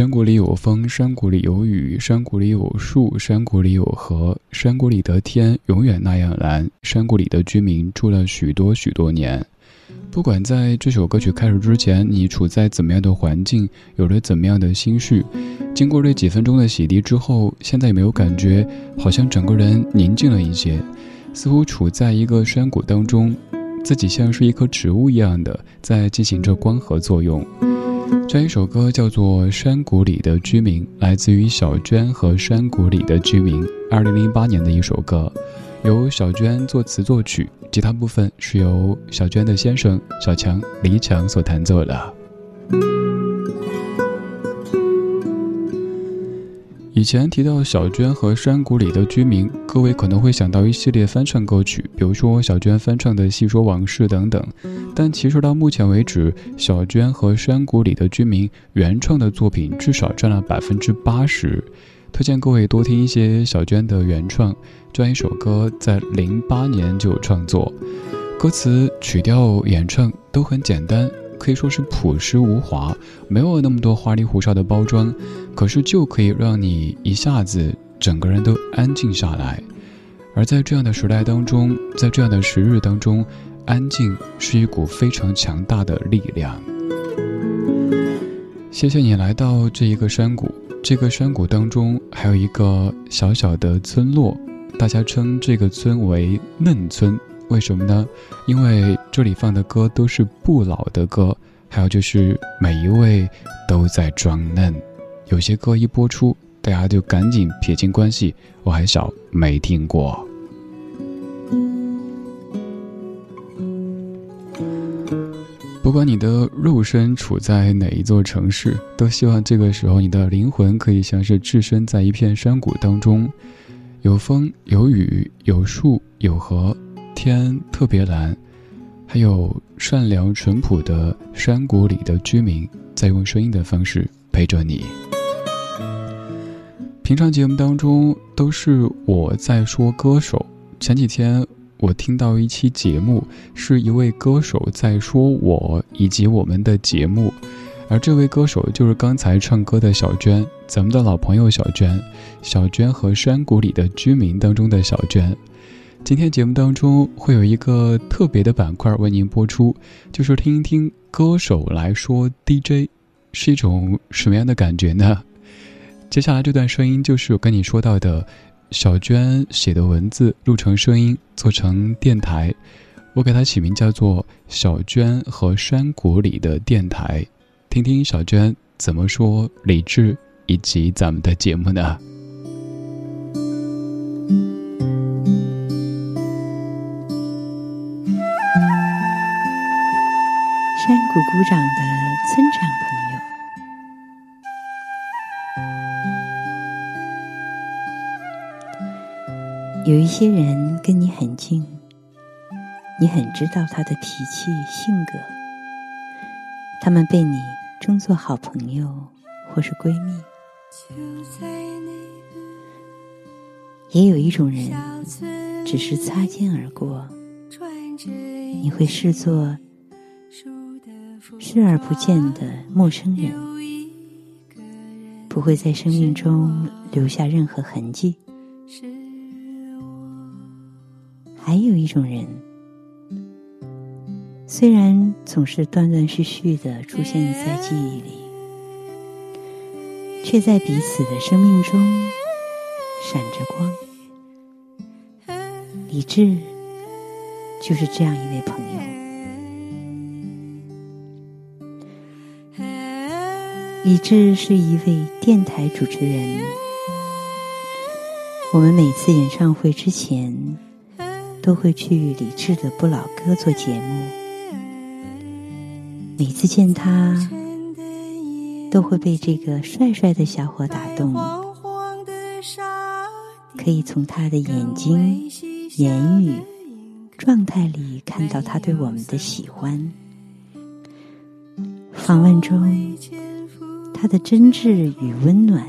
山谷里有风，山谷里有雨，山谷里有树，山谷里有河，山谷里的天永远那样蓝，山谷里的居民住了许多许多年。不管在这首歌曲开始之前，你处在怎么样的环境，有了怎么样的心绪，经过这几分钟的洗涤之后，现在有没有感觉好像整个人宁静了一些，似乎处在一个山谷当中，自己像是一棵植物一样的在进行着光合作用。这一首歌叫做《山谷里的居民》，来自于小娟和《山谷里的居民》2008年的一首歌，由小娟作词作曲，吉他部分是由小娟的先生小强李强所弹奏的。以前提到小娟和《山谷里的居民》，各位可能会想到一系列翻唱歌曲，比如说小娟翻唱的《细说往事》等等，但其实到目前为止，小娟和《山谷里的居民》原创的作品至少占了 80%， 推荐各位多听一些小娟的原创。这一首歌在2008年就有创作，歌词、曲调、演唱都很简单，可以说是朴实无华，没有那么多花里胡哨的包装，可是就可以让你一下子整个人都安静下来。而在这样的时代当中，在这样的时日当中，安静是一股非常强大的力量。谢谢你来到这一个山谷，这个山谷当中还有一个小小的村落，大家称这个村为嫩村。为什么呢？因为这里放的歌都是不老的歌，还有就是每一位都在装嫩。有些歌一播出，大家就赶紧撇清关系，我还小没听过。不管你的肉身处在哪一座城市，都希望这个时候你的灵魂可以像是置身在一片山谷当中，有风有雨有树有河，天特别蓝，还有善良淳朴的山谷里的居民在用声音的方式陪着你。平常节目当中都是我在说歌手，前几天我听到一期节目，是一位歌手在说我以及我们的节目，而这位歌手就是刚才唱歌的小娟，咱们的老朋友小娟，小娟和《山谷里的居民》当中的小娟。今天节目当中会有一个特别的板块为您播出，就是听一听歌手来说 DJ 是一种什么样的感觉呢？接下来这段声音就是我跟你说到的小娟写的文字录成声音做成电台，我给它起名叫做《小娟和山谷里的电台》。听听小娟怎么说李志以及咱们的节目呢？山谷鼓掌的村长朋友，有一些人跟你很近，你很知道他的脾气性格，他们被你称作好朋友或是闺蜜。也有一种人只是擦肩而过，你会视作视而不见的陌生人，不会在生命中留下任何痕迹。还有一种人，虽然总是断断续续地出现在记忆里，却在彼此的生命中闪着光。李志就是这样一位朋友。李志是一位电台主持人，我们每次演唱会之前都会去李志的不老歌做节目，每次见他都会被这个帅帅的小伙打动，可以从他的眼睛、言语、状态里看到他对我们的喜欢。访问中他的真挚与温暖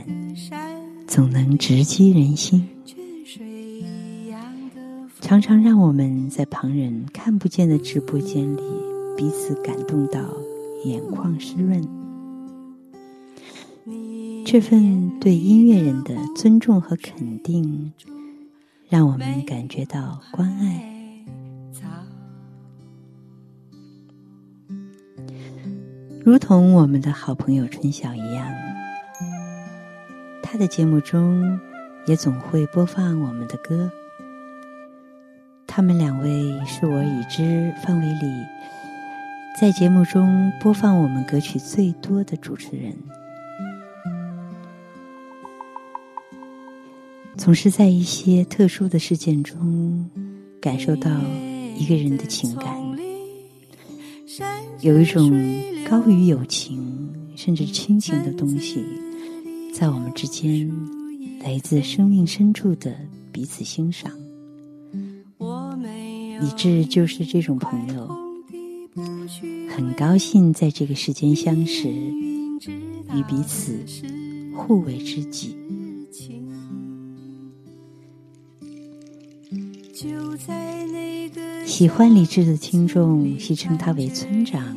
总能直击人心，常常让我们在旁人看不见的直播间里彼此感动到眼眶湿润。这份对音乐人的尊重和肯定，让我们感觉到关爱。如同我们的好朋友春晓一样，他的节目中也总会播放我们的歌。他们两位是我已知范围里在节目中播放我们歌曲最多的主持人。总是在一些特殊的事件中感受到一个人的情感，有一种高于友情甚至亲情的东西在我们之间，来自生命深处的彼此欣赏，以致就是这种朋友，很高兴在这个世间相识，与彼此互为知己。喜欢李志的听众戏称他为村长，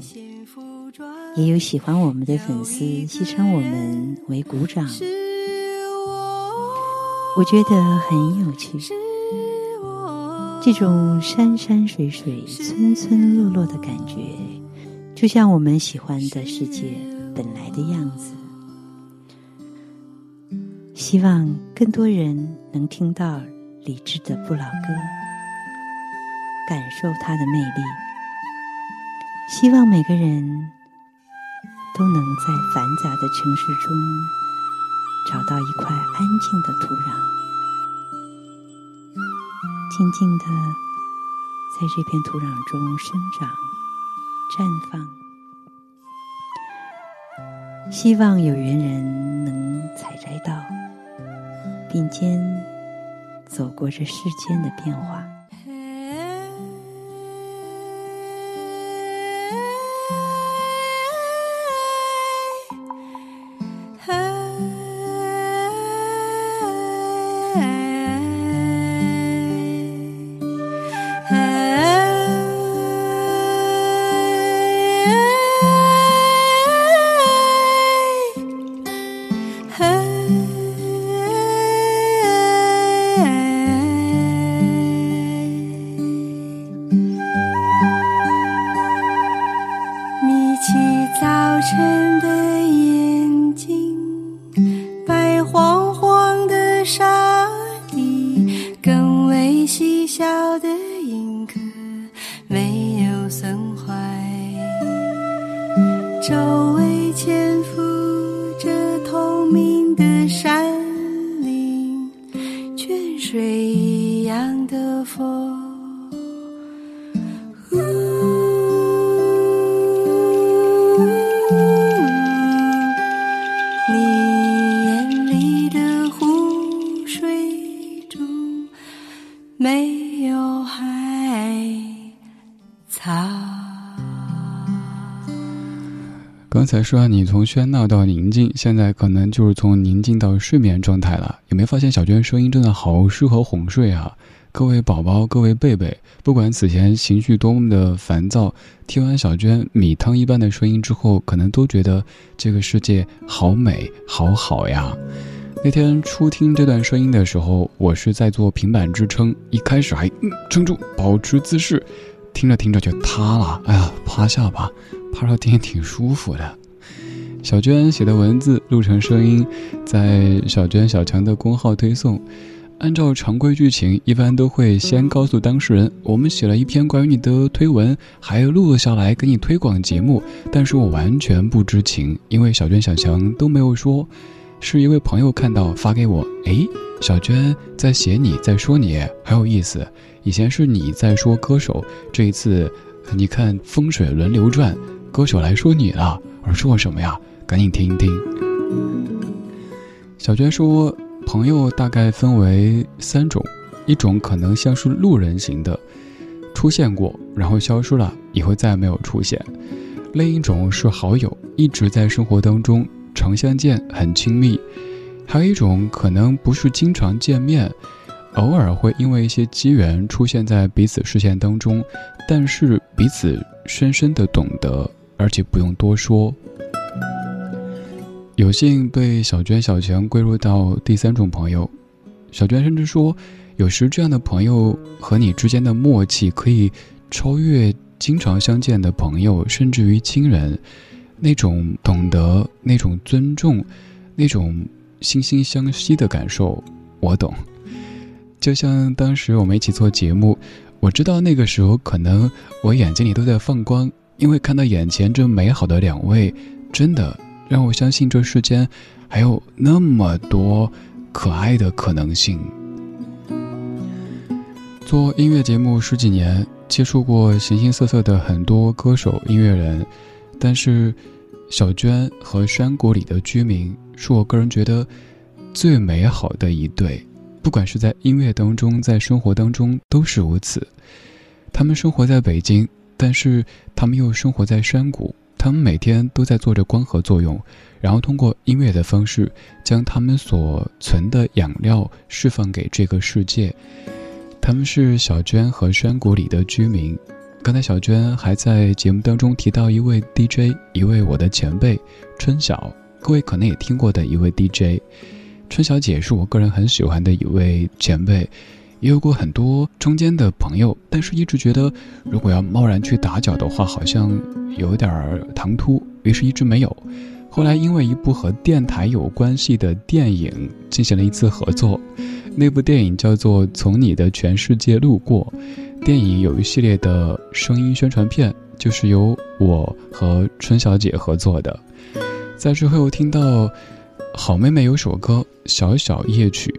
也有喜欢我们的粉丝戏称我们为股长。我觉得很有趣，这种山山水水村村落落的感觉，就像我们喜欢的世界本来的样子。希望更多人能听到李志的不老歌，感受它的魅力。希望每个人都能在繁杂的城市中找到一块安静的土壤，静静地在这片土壤中生长绽放。希望有缘人能采摘到，并肩走过这世间的变化。刚才说你从喧闹到宁静，现在可能就是从宁静到睡眠状态了。有没有发现小娟声音真的好适合哄睡啊？各位宝宝，各位贝贝，不管此前情绪多么的烦躁，听完小娟米汤一般的声音之后，可能都觉得这个世界好美好好呀。那天初听这段声音的时候，我是在做平板支撑，一开始还撑住保持姿势，听着听着就塌了，哎呀，趴下吧，趴到天挺舒服的。小娟写的文字录成声音，在小娟小强的公号推送。按照常规剧情，一般都会先告诉当事人，我们写了一篇关于你的推文，还录了下来给你推广节目。但是我完全不知情，因为小娟小强都没有说。是一位朋友看到发给我，哎，小娟在写你，在说你，很有意思。以前是你在说歌手，这一次你看风水轮流转，歌手来说你了。我说我什么呀？赶紧听一听。小娟说，朋友大概分为三种，一种可能像是路人型的，出现过然后消失了，以后再没有出现；另一种是好友，一直在生活当中常相见，很亲密；还有一种可能不是经常见面，偶尔会因为一些机缘出现在彼此视线当中，但是彼此深深的懂得，而且不用多说。有幸被小娟、小强归入到第三种朋友。小娟甚至说，有时这样的朋友和你之间的默契可以超越经常相见的朋友，甚至于亲人。那种懂得，那种尊重，那种惺惺相惜的感受，我懂。就像当时我们一起做节目，我知道那个时候可能我眼睛里都在放光，因为看到眼前这美好的两位，真的让我相信这世间还有那么多可爱的可能性。做音乐节目十几年，接触过形形色色的很多歌手、音乐人，但是小娟和山谷里的居民是我个人觉得最美好的一对，不管是在音乐当中，在生活当中都是如此。他们生活在北京，但是他们又生活在山谷，他们每天都在做着光合作用，然后通过音乐的方式将他们所存的养料释放给这个世界。他们是小娟和山谷里的居民。刚才小娟还在节目当中提到一位 DJ， 一位我的前辈春晓，各位可能也听过的一位 DJ。 春小姐是我个人很喜欢的一位前辈，也有过很多中间的朋友，但是一直觉得如果要贸然去打搅的话好像有点唐突，于是一直没有。后来因为一部和电台有关系的电影进行了一次合作，那部电影叫做《从你的全世界路过》。电影有一系列的声音宣传片，就是由我和春小姐合作的。在之后听到好妹妹有首歌《小小夜曲》，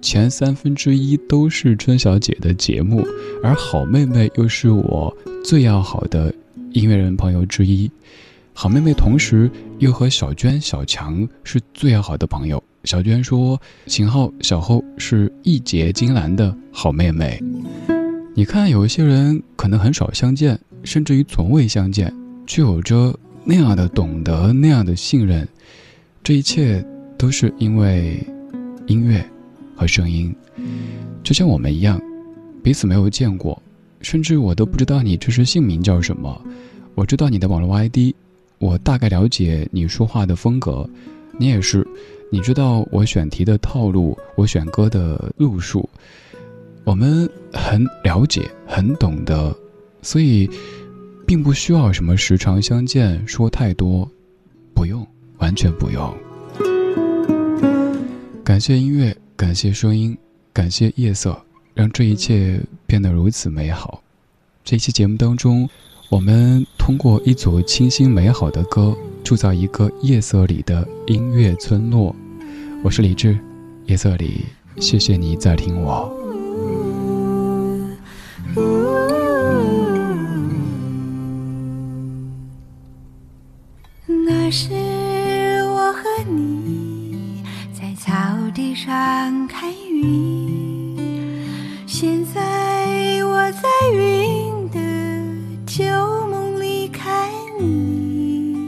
前1/3都是春小姐的节目，而好妹妹又是我最要好的音乐人朋友之一。好妹妹同时又和小娟、小强是最要好的朋友。小娟说秦昊、小后是义结金兰的好妹妹。你看，有一些人可能很少相见，甚至于从未相见，却有着那样的懂得，那样的信任。这一切都是因为音乐和声音，就像我们一样，彼此没有见过，甚至我都不知道你真实姓名叫什么。我知道你的网络 ID， 我大概了解你说话的风格，你也是，你知道我选题的套路，我选歌的路数，我们很了解，很懂得，所以并不需要什么时常相见，说太多，不用，完全不用。感谢音乐，感谢声音，感谢夜色，让这一切变得如此美好。这期节目当中，我们通过一组清新美好的歌，铸造一个夜色里的音乐村落。我是李志，夜色里，谢谢你在听我。那是我和你在草地上看云，现在我在云的旧梦里看你。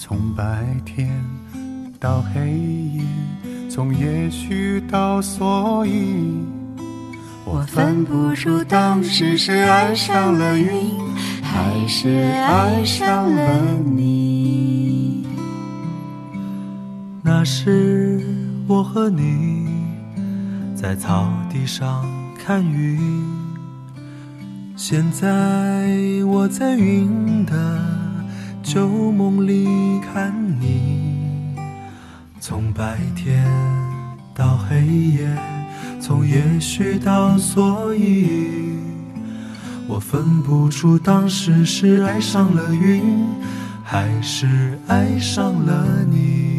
从白天到黑夜，从也许到所以，我分不出当时是爱上了云，还是爱上了你。那是我和你在草地上看云，现在我在云的旧梦里看你。从白天到黑夜，从也许到所以，我分不出当时是爱上了云，还是爱上了你。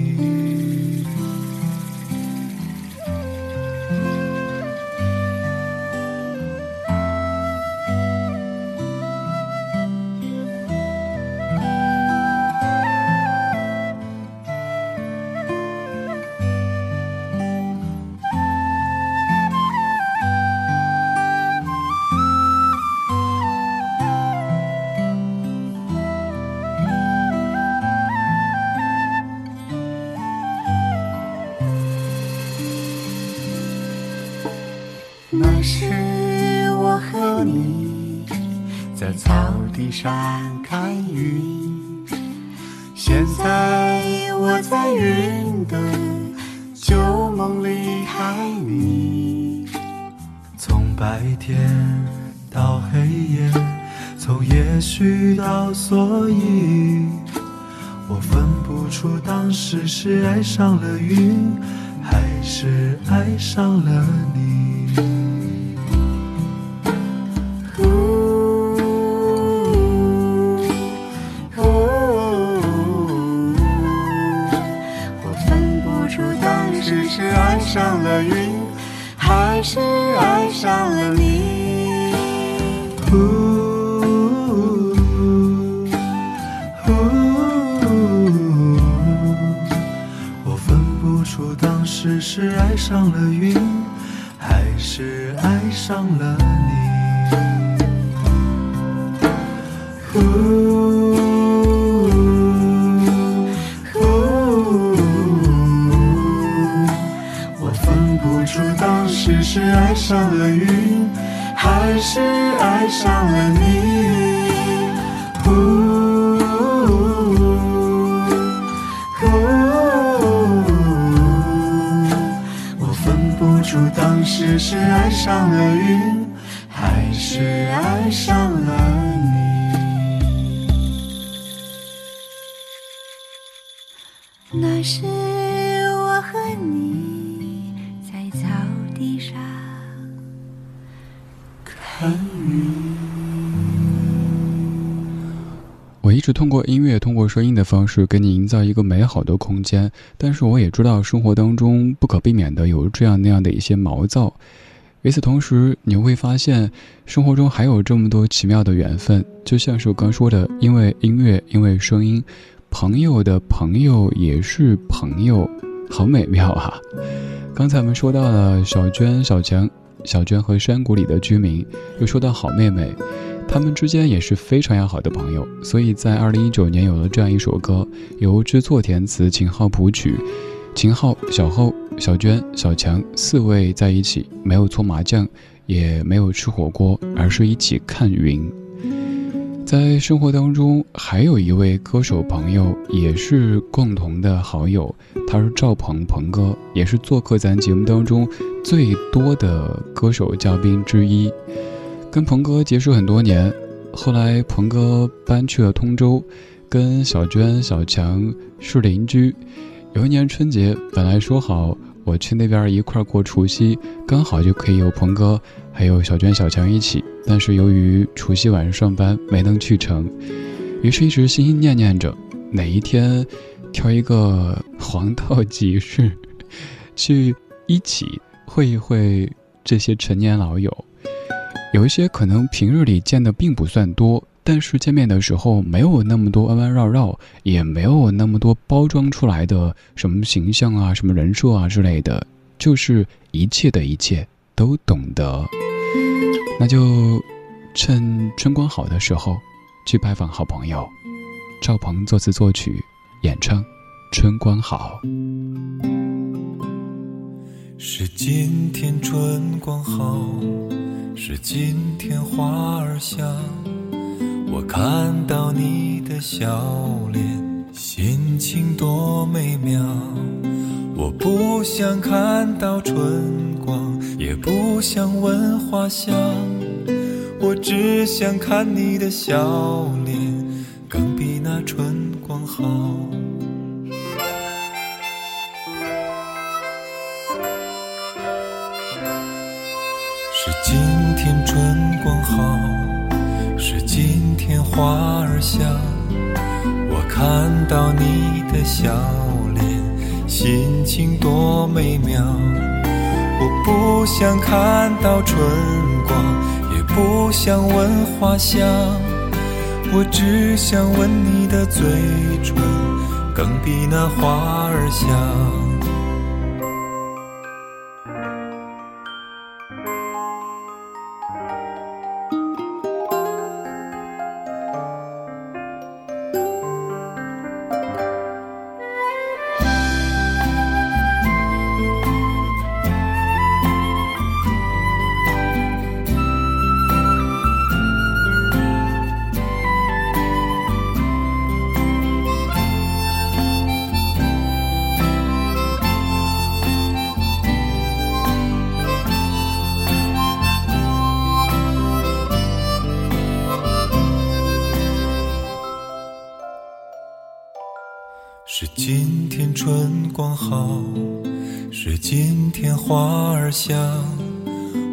那是我和你在草地上看云，现在我在云的旧梦里爱你，从白天到黑夜，从也许到所以，我分不出当时是爱上了云，还是爱上了你。爱上了云，还是爱上了你。我分不出当时是爱上了云，还是爱上了你。是爱上了云，还是爱上了你？我分不出当时是爱上了云，还是爱上了你。那是我和你地上看云。我一直通过音乐，通过声音的方式给你营造一个美好的空间，但是我也知道生活当中不可避免的有这样那样的一些毛躁。与此同时，你会发现生活中还有这么多奇妙的缘分，就像是我刚说的，因为音乐，因为声音，朋友的朋友也是朋友，好美妙啊。刚才我们说到了小娟、小强、小娟和山谷里的居民，又说到好妹妹，他们之间也是非常要好的朋友，所以在2019年有了这样一首歌，由制作填词，秦昊谱曲，秦昊、小后、小娟、小强4位在一起，没有搓麻将，也没有吃火锅，而是一起看云。在生活当中还有一位歌手朋友，也是共同的好友，他是赵鹏，鹏哥也是做客咱节目当中最多的歌手嘉宾之一。跟鹏哥结识很多年，后来鹏哥搬去了通州，跟小娟、小强是邻居。有一年春节本来说好我去那边一块过除夕，刚好就可以有鹏哥还有小娟、小强一起，但是由于除夕晚上上班没能去成，于是一直心心念念着哪一天挑一个黄道吉日去一起会一会这些陈年老友。有一些可能平日里见的并不算多，但是见面的时候没有那么多弯弯绕绕，也没有那么多包装出来的什么形象啊、什么人设啊之类的，就是一切的一切都懂得。那就趁春光好的时候去拜访好朋友。赵鹏作词作曲演唱春光好。是今天春光好，是今天花儿香，我看到你的笑脸，心情多美妙。我不想看到春光，也不想闻花香，我只想看你的笑脸，更比那春光好。是今天春光好，是今天花儿香，我看到你的笑脸，心情多美妙。我不想看到春光，也不想闻花香，我只想闻你的嘴唇，更比那花儿香。光好，是今天花儿香，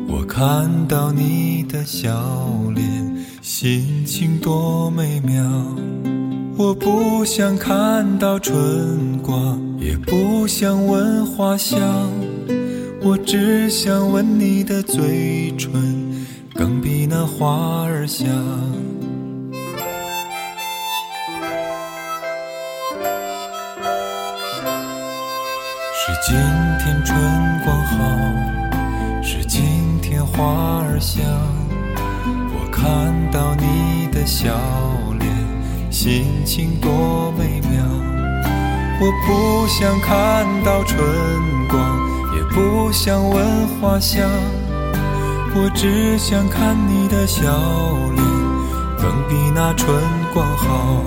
我看到你的笑脸，心情多美妙。我不想看到春光，也不想闻花香，我只想闻你的嘴唇，更比那花儿香。是今天春光好，是今天花儿香，我看到你的笑脸，心情多美妙。我不想看到春光，也不想闻花香，我只想看你的笑脸，更比那春光好。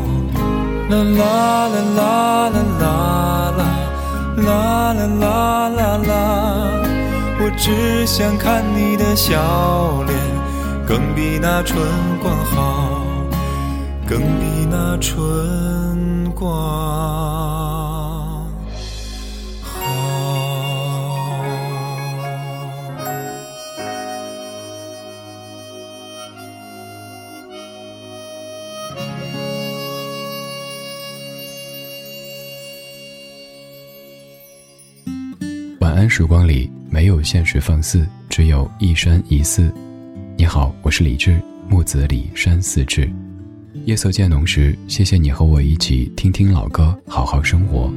啦啦啦啦啦啦啦啦啦啦啦啦，我只想看你的笑脸，更比那春光好，更比那春光好。晚安时光里没有现实放肆，只有一山一寺。你好，我是李志，木子李，山寺志。夜色渐浓时，谢谢你和我一起听听老歌，好好生活。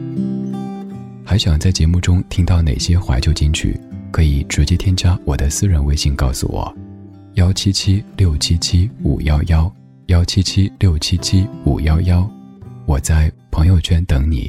还想在节目中听到哪些怀旧金曲，可以直接添加我的私人微信告诉我，177677511，177677511，我在朋友圈等你。